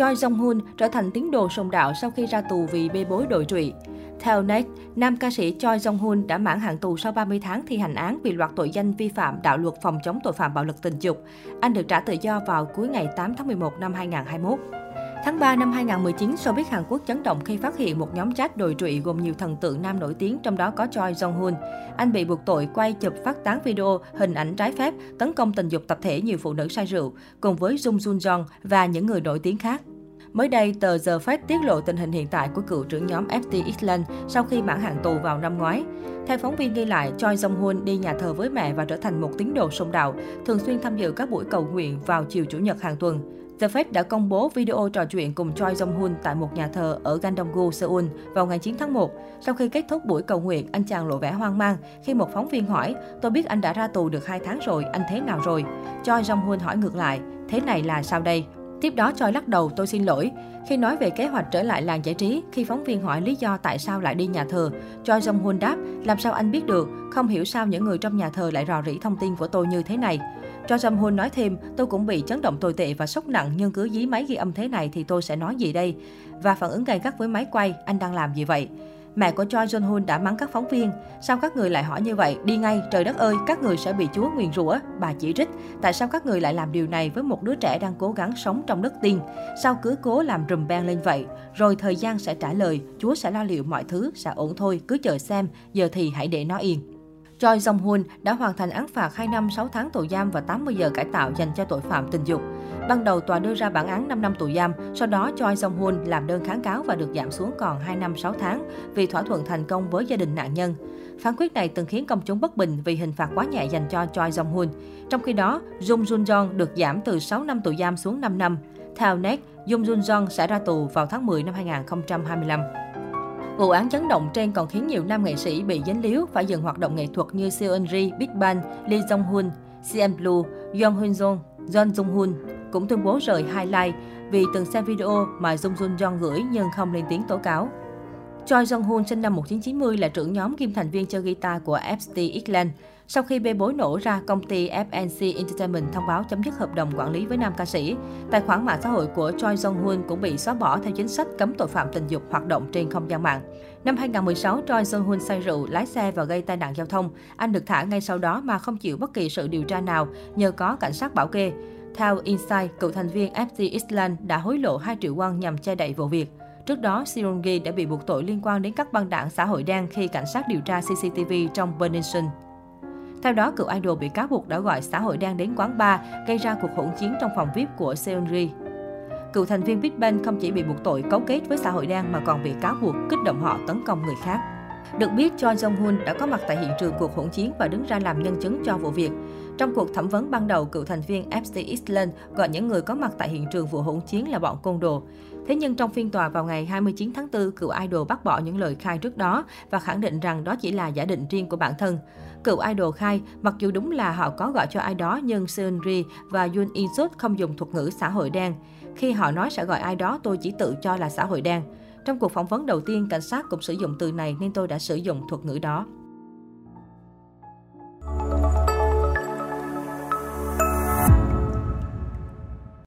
Choi Jong-hoon trở thành tín đồ sùng đạo sau khi ra tù vì bê bối đồi trụy. Theo Net, nam ca sĩ Choi Jong-hoon đã mãn hạn tù sau 30 tháng thi hành án vì loạt tội danh vi phạm đạo luật phòng chống tội phạm bạo lực tình dục. Anh được trả tự do vào cuối ngày 8 tháng 11 năm 2021. Tháng 3 năm 2019, showbiz Hàn Quốc chấn động khi phát hiện một nhóm chat đồi trụy gồm nhiều thần tượng nam nổi tiếng, trong đó có Choi Jong-hoon. Anh bị buộc tội quay chụp phát tán video, hình ảnh trái phép, tấn công tình dục tập thể nhiều phụ nữ say rượu, cùng với Jung Jun-jong và những người nổi tiếng khác. Mới đây, tờ The Fed tiết lộ tình hình hiện tại của cựu trưởng nhóm FT Island sau khi mãn hạn tù vào năm ngoái. Theo phóng viên ghi lại, Choi Jong-hoon đi nhà thờ với mẹ và trở thành một tín đồ sùng đạo, thường xuyên tham dự các buổi cầu nguyện vào chiều Chủ nhật hàng tuần. The Fed đã công bố video trò chuyện cùng Choi Jong-hoon tại một nhà thờ ở Gangdong-gu, Seoul vào ngày 9 tháng 1. Sau khi kết thúc buổi cầu nguyện, anh chàng lộ vẻ hoang mang khi một phóng viên hỏi: "Tôi biết anh đã ra tù được 2 tháng rồi, anh thế nào rồi?" Choi Jong-hoon hỏi ngược lại: "Thế này là sao đây?" Tiếp đó Choi lắc đầu: "Tôi xin lỗi." Khi nói về kế hoạch trở lại làng giải trí, khi phóng viên hỏi lý do tại sao lại đi nhà thờ, Choi Jong-hoon đáp: "Làm sao anh biết được, không hiểu sao những người trong nhà thờ lại rò rỉ thông tin của tôi như thế này." Choi Jong-hoon nói thêm: "Tôi cũng bị chấn động tồi tệ và sốc nặng, nhưng cứ dí máy ghi âm thế này thì tôi sẽ nói gì đây?" Và phản ứng gay gắt với máy quay: "Anh đang làm gì vậy?" Mẹ của Choi Jong-hoon đã mắng các phóng viên: "Sao các người lại hỏi như vậy? Đi ngay, trời đất ơi, các người sẽ bị Chúa nguyền rủa." Bà chỉ trích: "Tại sao các người lại làm điều này với một đứa trẻ đang cố gắng sống trong đức tin? Sao cứ cố làm rùm beng lên vậy? Rồi thời gian sẽ trả lời, Chúa sẽ lo liệu mọi thứ, sẽ ổn thôi, cứ chờ xem, giờ thì hãy để nó yên." Choi Jong-hoon đã hoàn thành án phạt 2 năm 6 tháng tù giam và 80 giờ cải tạo dành cho tội phạm tình dục. Ban đầu tòa đưa ra bản án 5 năm tù giam, sau đó Choi Jong-hoon làm đơn kháng cáo và được giảm xuống còn 2 năm 6 tháng vì thỏa thuận thành công với gia đình nạn nhân. Phán quyết này từng khiến công chúng bất bình vì hình phạt quá nhẹ dành cho Choi Jong-hoon. Trong khi đó, Jung Jun-jong được giảm từ 6 năm tù giam xuống 5 năm. Theo Net, Jung Jun-jong sẽ ra tù vào tháng 10 năm 2025. Vụ án chấn động trên còn khiến nhiều nam nghệ sĩ bị dính líu phải dừng hoạt động nghệ thuật như Seungri, Big Bang, Lee Jong-hun, CM Blue, Yoon Hyun-jong, Jung Jun-hun cũng tuyên bố rời highlight vì từng xem video mà Jung Jun-jong gửi nhưng không lên tiếng tố cáo. Choi Jong-hoon sinh năm 1990 là trưởng nhóm kiêm thành viên chơi guitar của FT Island. Sau khi bê bối nổ ra, công ty FNC Entertainment thông báo chấm dứt hợp đồng quản lý với nam ca sĩ. Tài khoản mạng xã hội của Choi Jong-hoon cũng bị xóa bỏ theo chính sách cấm tội phạm tình dục hoạt động trên không gian mạng. Năm 2016, Choi Jong-hoon say rượu, lái xe và gây tai nạn giao thông. Anh được thả ngay sau đó mà không chịu bất kỳ sự điều tra nào nhờ có cảnh sát bảo kê. Theo Insight, cựu thành viên FT Island đã hối lộ 2 triệu won nhằm che đậy vụ việc. Trước đó, Seungri đã bị buộc tội liên quan đến các băng đảng xã hội đen khi cảnh sát điều tra CCTV trong Burning Sun. Theo đó, cựu idol bị cáo buộc đã gọi xã hội đen đến quán bar, gây ra cuộc hỗn chiến trong phòng VIP của Seungri. Cựu thành viên Big Bang không chỉ bị buộc tội cấu kết với xã hội đen mà còn bị cáo buộc kích động họ tấn công người khác. Được biết, Choi Jong-hoon đã có mặt tại hiện trường cuộc hỗn chiến và đứng ra làm nhân chứng cho vụ việc. Trong cuộc thẩm vấn ban đầu, cựu thành viên FT Island gọi những người có mặt tại hiện trường vụ hỗn chiến là bọn côn đồ. Thế nhưng trong phiên tòa vào ngày 29 tháng 4, cựu idol bác bỏ những lời khai trước đó và khẳng định rằng đó chỉ là giả định riêng của bản thân. Cựu idol khai, mặc dù đúng là họ có gọi cho ai đó nhưng Seungri và Yoon Insu không dùng thuật ngữ xã hội đen. Khi họ nói sẽ gọi ai đó, tôi chỉ tự cho là xã hội đen. Trong cuộc phỏng vấn đầu tiên, cảnh sát cũng sử dụng từ này nên tôi đã sử dụng thuật ngữ đó.